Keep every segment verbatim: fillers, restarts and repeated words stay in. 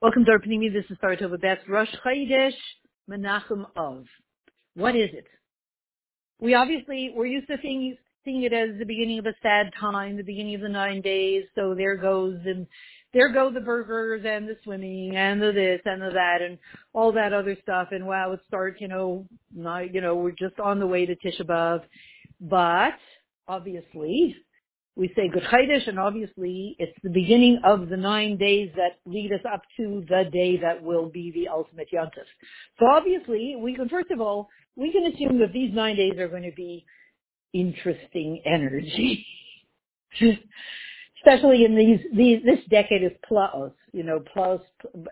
Welcome to Ourpanimim. This is Sara Tova. Rosh Chodesh Menachem Av. What is it? We obviously, we're used to seeing, seeing it as the beginning of a sad time, the beginning of the nine days. So there goes, and there go the burgers and the swimming and the this and the that and all that other stuff. And wow, it starts, you know, not, you know, we're just on the way to Tishah B'Av. But obviously, we say Good Chodesh, and obviously it's the beginning of the nine days that lead us up to the day that will be the ultimate Yontif. So obviously, we can, first of all, we can assume that these nine days are going to be interesting energy. Especially in these, these, this decade is Plaus, you know, Plaus,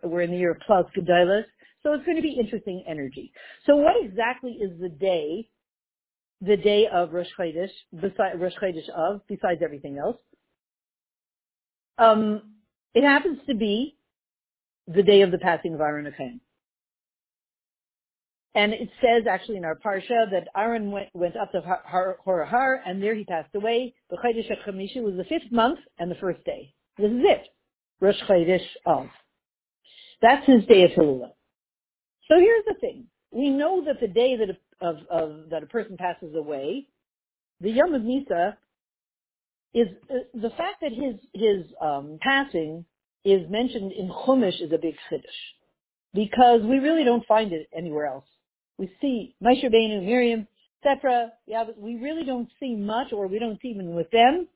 we're in the year of Plaus Gedalos, so it's going to be interesting energy. So what exactly is the day? The day of Rosh Chodesh, besides Rosh Chodesh Av, besides everything else, um, it happens to be the day of the passing of Aharon HaKohen. And it says actually in our parsha that Aaron went, went up to Hor HaHar, and there he passed away. The Chodesh HaChamishi was the fifth month and the first day. This is it, Rosh Chodesh Av. That's his day of Hilula. So here's the thing. We know that the day that a, of, of that a person passes away, the Yom of Nisa, is uh, the fact that his his um, passing is mentioned in Chumash is a big chiddush, because we really don't find it anywhere else. We see Moshe Rabbeinu, Miriam, et cetera. Yeah, but we really don't see much, or we don't see even with them.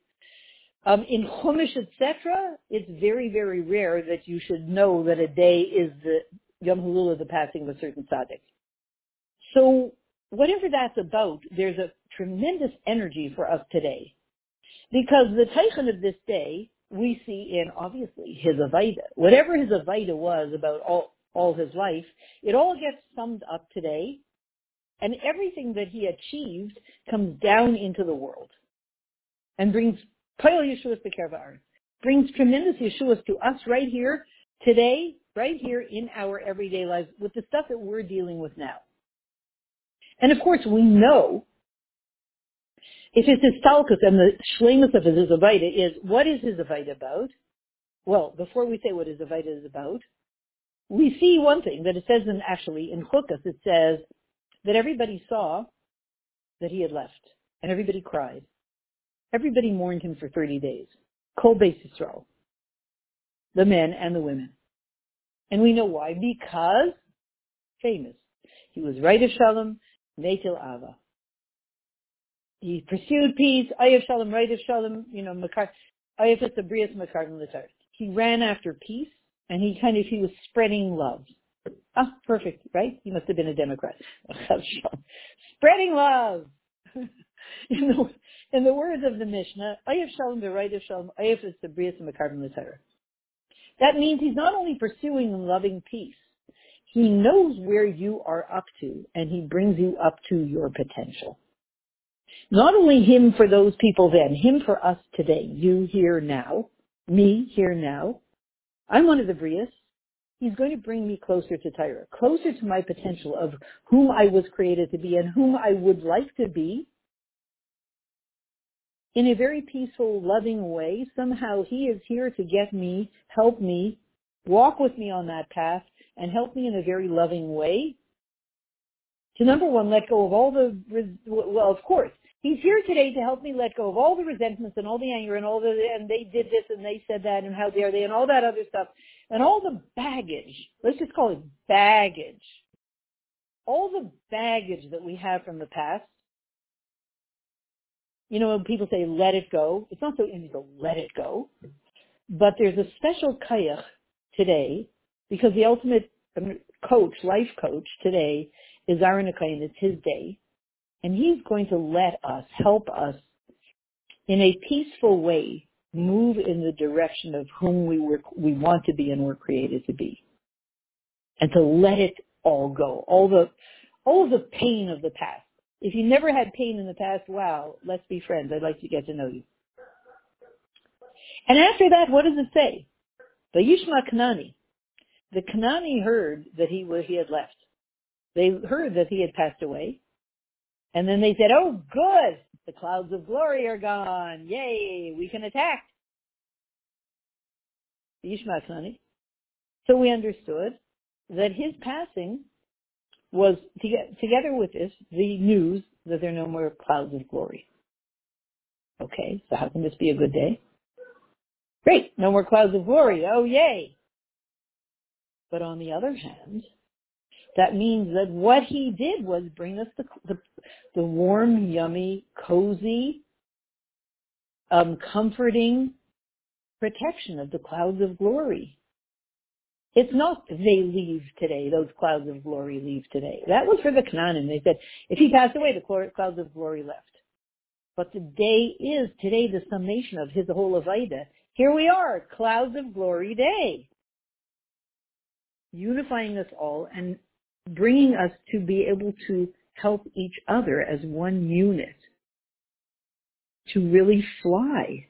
Um, in Chumash, et cetera, it's very, very rare that you should know that a day is the Yom Hulula, the passing of a certain tzaddik. So whatever that's about, there's a tremendous energy for us today, because the teichen of this day we see in, obviously, his avaida. Whatever his avaida was about all, all his life, it all gets summed up today, and everything that he achieved comes down into the world and brings Payal Yeshuas B'Kerva Aretz, brings tremendous Yeshuas to us right here today, right here in our everyday lives with the stuff that we're dealing with now. And of course, we know if it's his talkus and the shleimus of his avaida is, what is his avaida about? Well, before we say what his avaida is about, we see one thing that it says in, actually in Chukas, it says that everybody saw that he had left, and everybody cried. Everybody mourned him for thirty days. Kol Beis Yisrael, the men and the women. And we know why, because, famous, he was Reitif Shalom, Metil Ava. He pursued peace, Ayyaf Shalom, Reitif Shalom, you know, Ayyaf es HaBriyos Umekarban LaTorah. He ran after peace, and he kind of, he was spreading love. Ah, perfect, right? He must have been a Democrat. Spreading love! in, the, in the words of the Mishnah, Ayyaf Shalom, Reitif Shalom, Ayyaf es HaBriyos Umekarban LaTorah. That means he's not only pursuing and loving peace, he knows where you are up to, and he brings you up to your potential. Not only him for those people then, him for us today, you here now, me here now. I'm one of the Brias. He's going to bring me closer to Tyra, closer to my potential of whom I was created to be and whom I would like to be. In a very peaceful, loving way, somehow he is here to get me, help me, walk with me on that path, and help me in a very loving way to, number one, let go of all the, well, of course, he's here today to help me let go of all the resentments and all the anger and all the, and they did this and they said that and how dare they and all that other stuff and all the baggage, let's just call it baggage, all the baggage that we have from the past. You know, when people say, let it go, it's not so easy to let it go. But there's a special kayach today, because the ultimate coach, life coach today, is Aharon HaKohen. It's his day. And he's going to let us, help us, in a peaceful way, move in the direction of whom we were, we want to be and were created to be. And to let it all go. All the, all the pain of the past. If you never had pain in the past, wow, let's be friends. I'd like to get to know you. And after that, what does it say? The Ishmael Kanani. The Kanani heard that he was, he had left. They heard that he had passed away. And then they said, oh, good. The clouds of glory are gone. Yay, we can attack. The Ishmael Kanani So we understood that his passing was, together with this, the news that there are no more clouds of glory. Okay, so how can this be a good day? Great, no more clouds of glory, oh yay! But on the other hand, that means that what he did was bring us the, the, the warm, yummy, cozy, um, comforting protection of the clouds of glory. It's not they leave today, those clouds of glory leave today. That was for the Canaan. They said, if he passed away, the clouds of glory left. But today is, today the summation of his whole avaida. Here we are, clouds of glory day. Unifying us all and bringing us to be able to help each other as one unit. To really fly.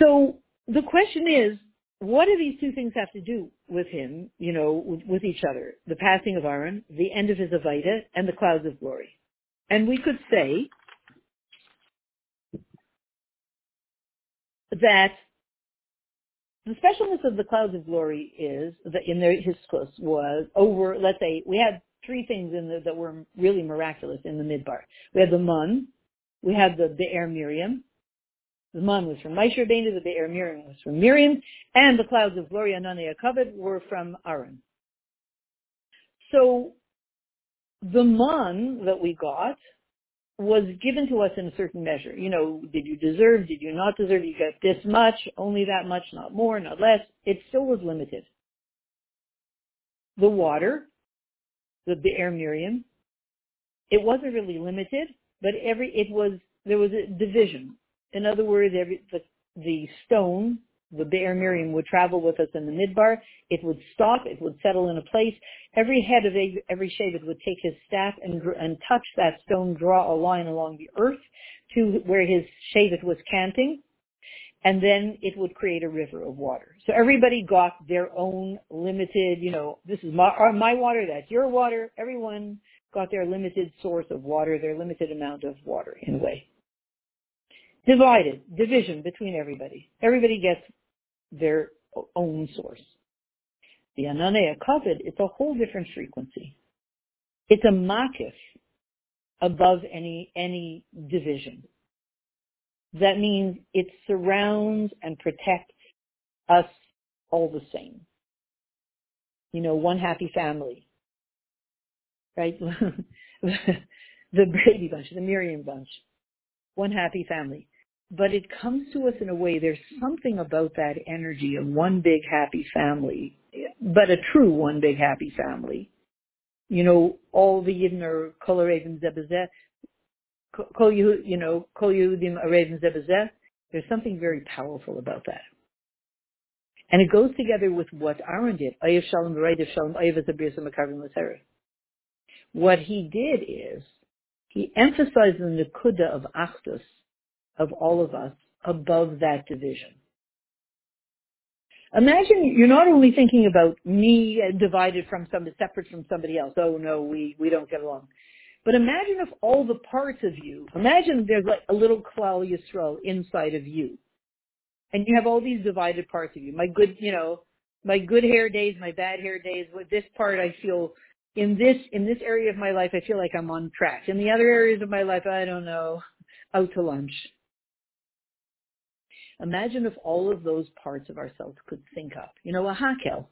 So, the question is, what do these two things have to do with him, you know, with, with each other? The passing of Aaron, the end of his avaida, and the clouds of glory. And we could say that the specialness of the clouds of glory is, that in their hiskos was over, let's say, we had three things in the, that were really miraculous in the Midbar. We had the Mun, we had the Be'er Miriam. The Mun was from Moshe Rabbeinu, the Be'er Miriam was from Miriam, and the clouds of glory Ananiya covered were from Aram. So the Mun that we got was given to us in a certain measure. You know, did you deserve, did you not deserve, you got this much, only that much, not more, not less. It still was limited. The water, the Be'er Miriam, it wasn't really limited, but every, it was, there was a division. In other words, every, the, the stone, the Be'er Miriam, would travel with us in the Midbar. It would stop. It would settle in a place. Every head of a, every shaved would take his staff and, and touch that stone, draw a line along the earth to where his shaved was canting, and then it would create a river of water. So everybody got their own limited, you know, this is my, my water, that's your water. Everyone got their limited source of water, their limited amount of water in a way. Divided, division between everybody. Everybody gets their own source. The Ananiya Kavod, it's a whole different frequency. It's a makif above any any division. That means it surrounds and protects us all the same. You know, one happy family, right? The Brady bunch, the Miriam bunch, one happy family. But it comes to us in a way, there's something about that energy of one big happy family, but a true one big happy family. You know, all the yidn are kol haravim zeh b'zeh, kol Yehud, you know, kol Yehudim haravim zeh b'zeh. There's something very powerful about that. And it goes together with what Aaron did. Ayyaf Shalom, Reitif Shalom, Ohev es HaBriyos Umekarban LaTorah. What he did is, he emphasized the nekudah of achdus, of all of us, above that division. Imagine you're not only thinking about me divided from somebody, separate from somebody else. Oh no, we, we don't get along. But imagine if all the parts of you, imagine there's like a little klal yisrael inside of you. And you have all these divided parts of you. My good, you know, my good hair days, my bad hair days, with this part I feel, in this, in this area of my life, I feel like I'm on track. In the other areas of my life, I don't know, out to lunch. Imagine if all of those parts of ourselves could sync up. You know, a hakel.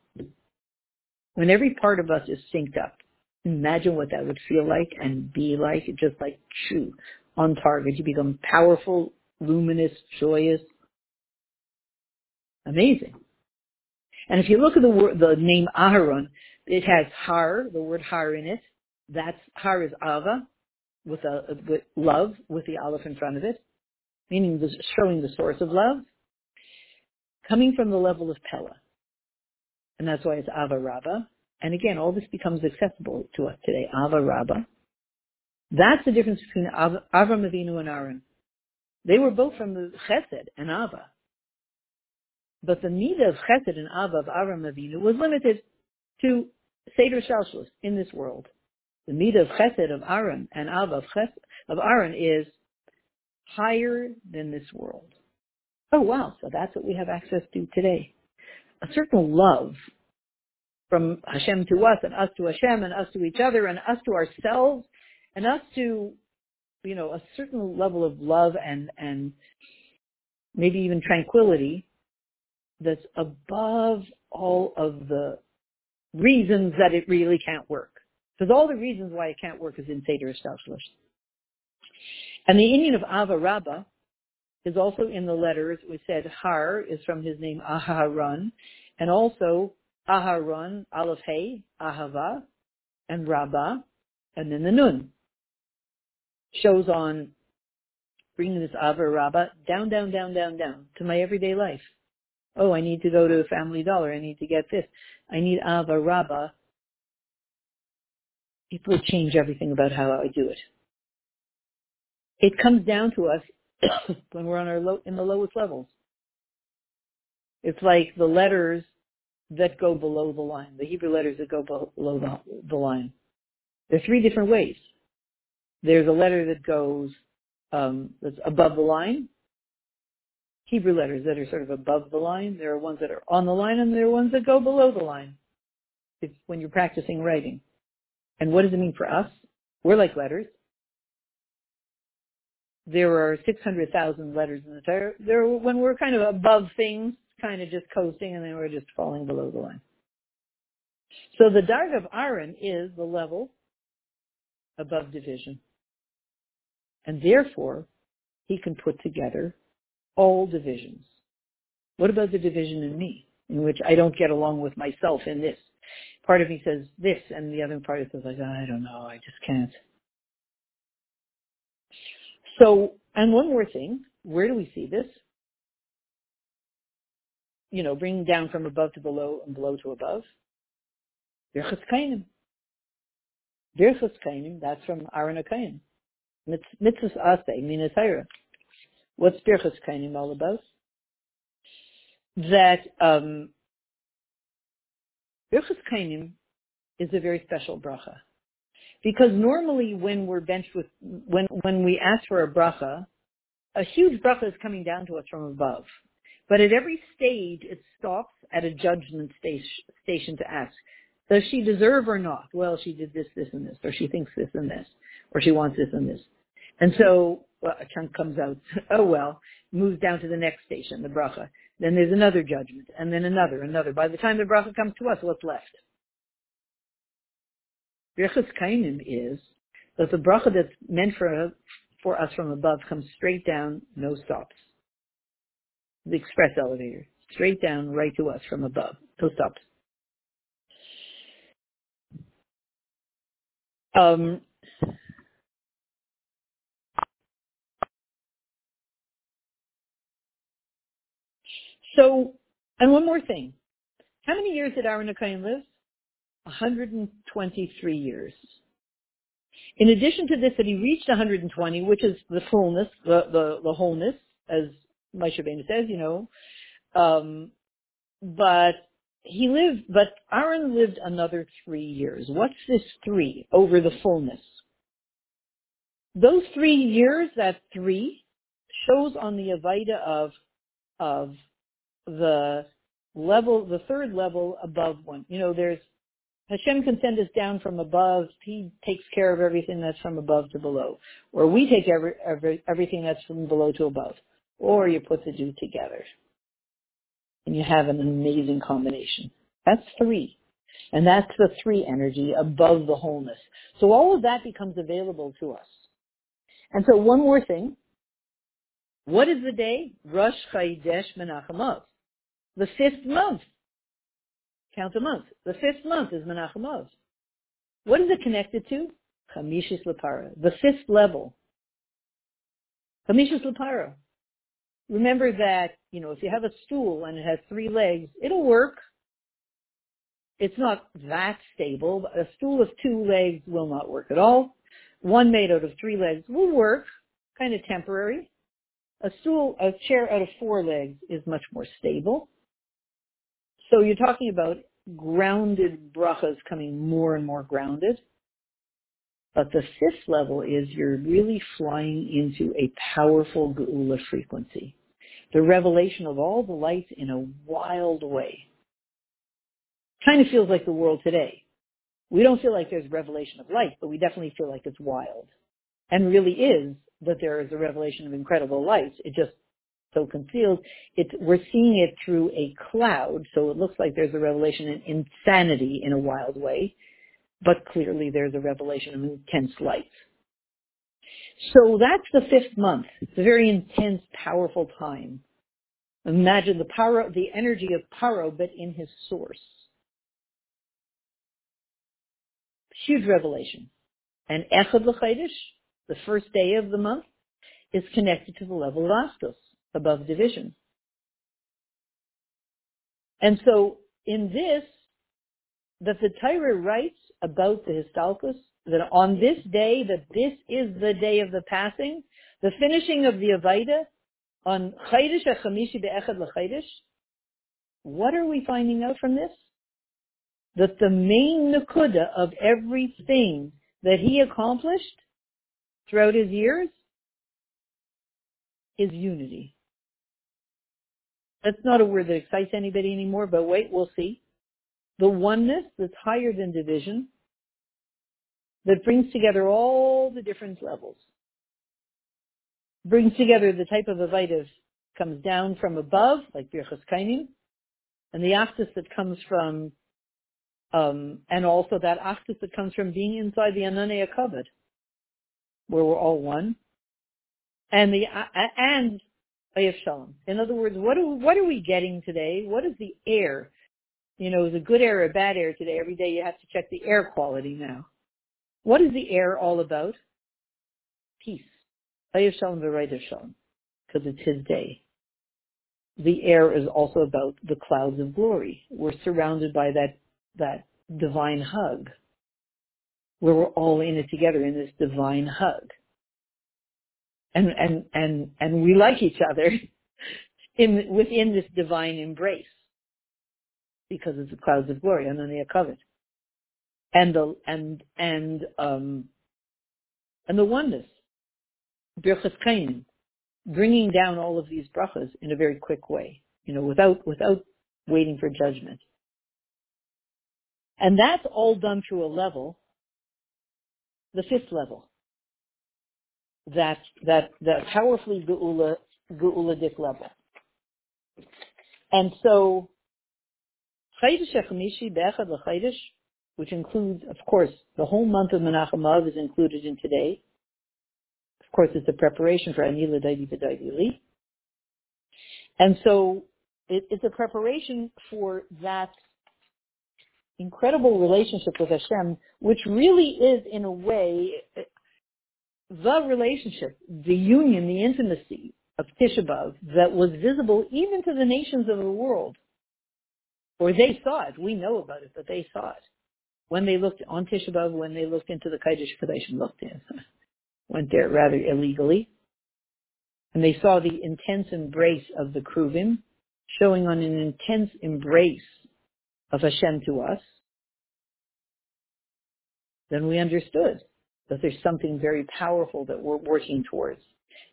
When every part of us is synced up, imagine what that would feel like and be like, just like chew, on target. You become powerful, luminous, joyous. Amazing. And if you look at the word, the name Aharon, it has har, the word har in it. That's, har is ava, with a with love, with the aleph in front of it, meaning the, showing the source of love, coming from the level of Pella. And that's why it's Ahava Rabbah. And again, all this becomes accessible to us today, Ahava Rabbah. That's the difference between ava, ava mavinu and Aaron. They were both from the chesed and ava. But the midah of chesed and ava of Aram Avinu was limited to Seder Shalshalus in this world. The midah of chesed of Aram and Ava of, Ches- of Aaron is higher than this world. Oh wow, so that's what we have access to today. a certain love from Hashem to us, and us to Hashem, and us to each other, and us to ourselves, and us to, you know, a certain level of love and and maybe even tranquility that's above all of the reasons that it really can't work. Because all the reasons why it can't work is in Seder Eshtashlish. And the inyan of Ahava Rabbah is also in the letters. We said har is from his name Aharon, and also Aharon, aleph hey, ahava, and Rabbah, and then the nun. Shows on bringing this Ahava Rabbah down, down, down, down, down to my everyday life. Oh, I need to go to Family Dollar. I need to get this. I need Ahava Rabbah. It will change everything about how I do it. It comes down to us when we're on our low, in the lowest levels. It's like the letters that go below the line, the Hebrew letters that go below the, the line. There are three different ways. There's a letter that goes um, that's above the line. Hebrew letters that are sort of above the line. There are ones that are on the line, and there are ones that go below the line. It's when you're practicing writing. And what does it mean for us? We're like letters. There are six hundred thousand letters in the Torah. There, when we're kind of above things, kind of just coasting, and then we're just falling below the line. So the darg of Aaron is the level above division. And therefore, he can put together all divisions. What about the division in me, in which I don't get along with myself in this? Part of me says this, and the other part says, like, I don't know, I just can't. So, and one more thing, where do we see this? You know, bringing down from above to below and below to above. Birchas Kohanim. Birchas Kohanim, that's from Aharon HaKohen. Mitzvahs aseh min haTorah. What's Birchas Kohanim all about? That um, Birchas Kohanim is a very special bracha, because normally when we're benched with, when when we ask for a bracha, a huge bracha is coming down to us from above. But at every stage, it stops at a judgment station to ask, does she deserve or not? Well, she did this, this, and this, or she thinks this and this, or she wants this and this. And so well, a chunk comes out, oh well, moves down to the next station, the bracha. Then there's another judgment, and then another, another. By the time the bracha comes to us, what's left? Birchas Kohanim is that the bracha that's meant for, for us from above comes straight down, no stops. The express elevator, straight down, right to us from above, no stops. Um, so, and one more thing. How many years did Aharon HaKohen live? one hundred twenty-three years. In addition to this, that he reached one hundred twenty, which is the fullness, the, the, the wholeness, as Moshe Rabbeinu says, you know. Um, but he lived, but Aaron lived another three years. What's this three over the fullness? Those three years, that three, shows on the avaida of, of the level, the third level above one. You know, there's, Hashem can send us down from above. He takes care of everything that's from above to below. Or we take every, every, everything that's from below to above. Or you put the two together. And you have an amazing combination. That's three. And that's the three energy above the wholeness. So all of that becomes available to us. And so one more thing. What is the day? Rosh Chodesh Menachem Av. The fifth month. Count a month. The fifth month is Menachem Av. What is it connected to? Chamishis Lepara, the fifth level. Chamishis Lepara. Remember that, you know, if you have a stool and it has three legs, it'll work. It's not that stable. But a stool of two legs will not work at all. One made out of three legs will work, kind of temporary. A stool, a chair out of four legs is much more stable. So you're talking about grounded brachas coming more and more grounded. But the fifth level is you're really flying into a powerful geula frequency. The revelation of all the lights in a wild way. Kind of feels like the world today. We don't feel like there's revelation of light, but we definitely feel like it's wild. And really is that there is a revelation of incredible light. It just so concealed. It, we're seeing it through a cloud, so it looks like there's a revelation of insanity in a wild way, but clearly there's a revelation of intense light. So that's the fifth month. It's a very intense, powerful time. Imagine the power, the energy of Paro, but in his source. Huge revelation. And Echad L'Chodesh, the first day of the month, is connected to the level of achdus, above division. And so in this, that the Torah writes about the Histalkus, that on this day, that this is the day of the passing, the finishing of the avaida, on Chodesh HaChamishi Be'echad L'Chodesh, what are we finding out from this? That the main nekudah of everything that he accomplished throughout his years is unity. That's not a word that excites anybody anymore, but wait, we'll see. The oneness that's higher than division, that brings together all the different levels. Brings together the type of avaida comes down from above, like Birchas Kohanim, and the achdus that comes from Um, and also that achdus that comes from being inside the Ananiya Kabad, where we're all one, and the uh, and Ayyaf Shalom. In other words, what are, what are we getting today? What is the air? You know, is a good air or a bad air today? Every day you have to check the air quality now. What is the air all about? Peace. Ayyaf Shalom Reitif Shalom, because it's his day. The air is also about the clouds of glory. We're surrounded by that. that divine hug, where we're all in it together in this divine hug. And and and, and we like each other in within this divine embrace because of the clouds of glory, Ananiya Kavod. And the and and um and the oneness. Birchas Kohanim, bringing down all of these brachas in a very quick way, you know, without without waiting for judgment. And that's all done through a level, the fifth level, that that that powerfully geula geuladic level. And so, Chodesh HaChamishi Be'echad L'Chodesh, which includes, of course, the whole month of Menachem Av is included in today. Of course, it's the preparation for Anila Daidi V'Daidi Li. And so, it, it's a preparation for that incredible relationship with Hashem, which really is, in a way, the relationship, the union, the intimacy of Tishah B'Av that was visible even to the nations of the world. Or they saw it. We know about it, but they saw it. When they looked on Tishah B'Av, when they looked into the Kodesh Kodesh and looked in, went there rather illegally, and they saw the intense embrace of the Kruvim, showing on an intense embrace of Hashem to us, then we understood that there's something very powerful that we're working towards.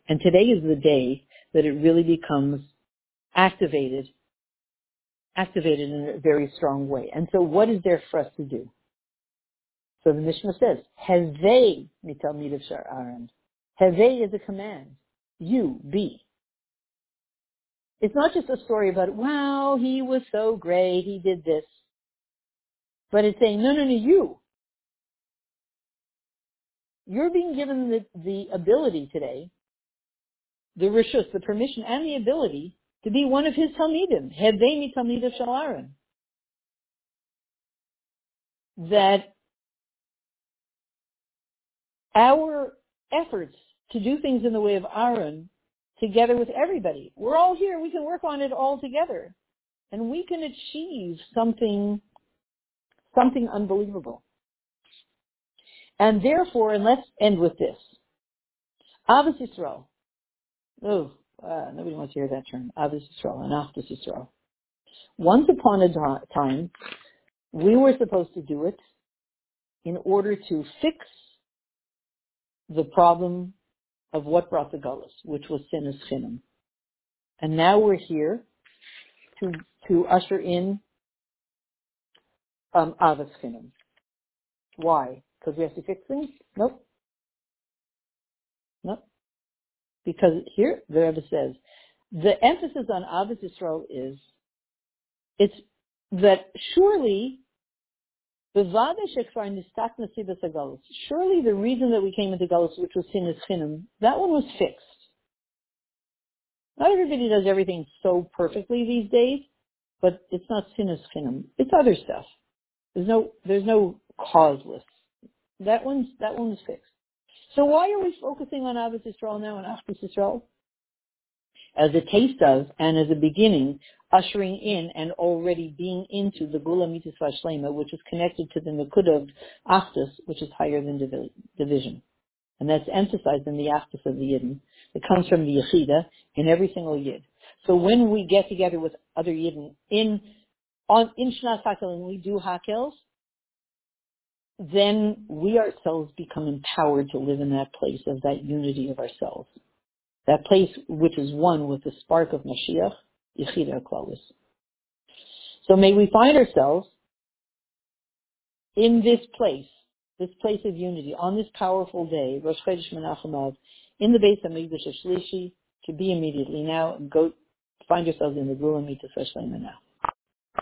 And today is the day that it really becomes activated, activated in a very strong way. And so what is there for us to do? So the Mishnah says, Hevei mitalmid of Shar Aaron. Hevei is a command. You, be. It's not just a story about, wow, he was so great, he did this. But it's saying, no, no, no, you. You're being given the, the ability today, the rishus, the permission, and the ability to be one of his talmidim, hevei mitalmidav shel Aaron. That our efforts to do things in the way of Aaron, together with everybody. We're all here. We can work on it all together. And we can achieve something, something unbelievable. And therefore, and let's end with this. Avos Yisrael. Oh, uh, nobody wants to hear that term. Avos Yisrael and Achdus Yisrael. Once upon a do- time, we were supposed to do it in order to fix the problem of what brought the Gullus, which was sin as chinam. And now we're here to to usher in um, avos chinam. Why? Because we have to fix things? Nope. Nope. Because here, the Rebbe says, the emphasis on avos Yisrael is, it's that surely, surely the reason that we came into Galus, which was sin is chinam, that one was fixed. Not everybody does everything so perfectly these days, but it's not sin is chinam. It's other stuff. There's no, there's no causeless. That one's, that one's fixed. So why are we focusing on Avos Yisrael now and Achdus Yisrael? As a taste of, and as a beginning, ushering in and already being into the Gula Mitzvah Shlema, which is connected to the nekudah of Achdus, which is higher than div- division. And that's emphasized in the Achdus of the yidn. It comes from the Yechida in every single yid. So when we get together with other yidn in, on, in Shnas Hakel, and we do Hakels, then we ourselves become empowered to live in that place of that unity of ourselves. That place which is one with the spark of Mashiach, Yechidah HaKlalis. So may we find ourselves in this place, this place of unity, on this powerful day, Rosh Chodesh Menachem Av, in the Beis HaMikdash of Shlishi, to be immediately now, and go find yourselves in the Gula Mitzvah Shlema now.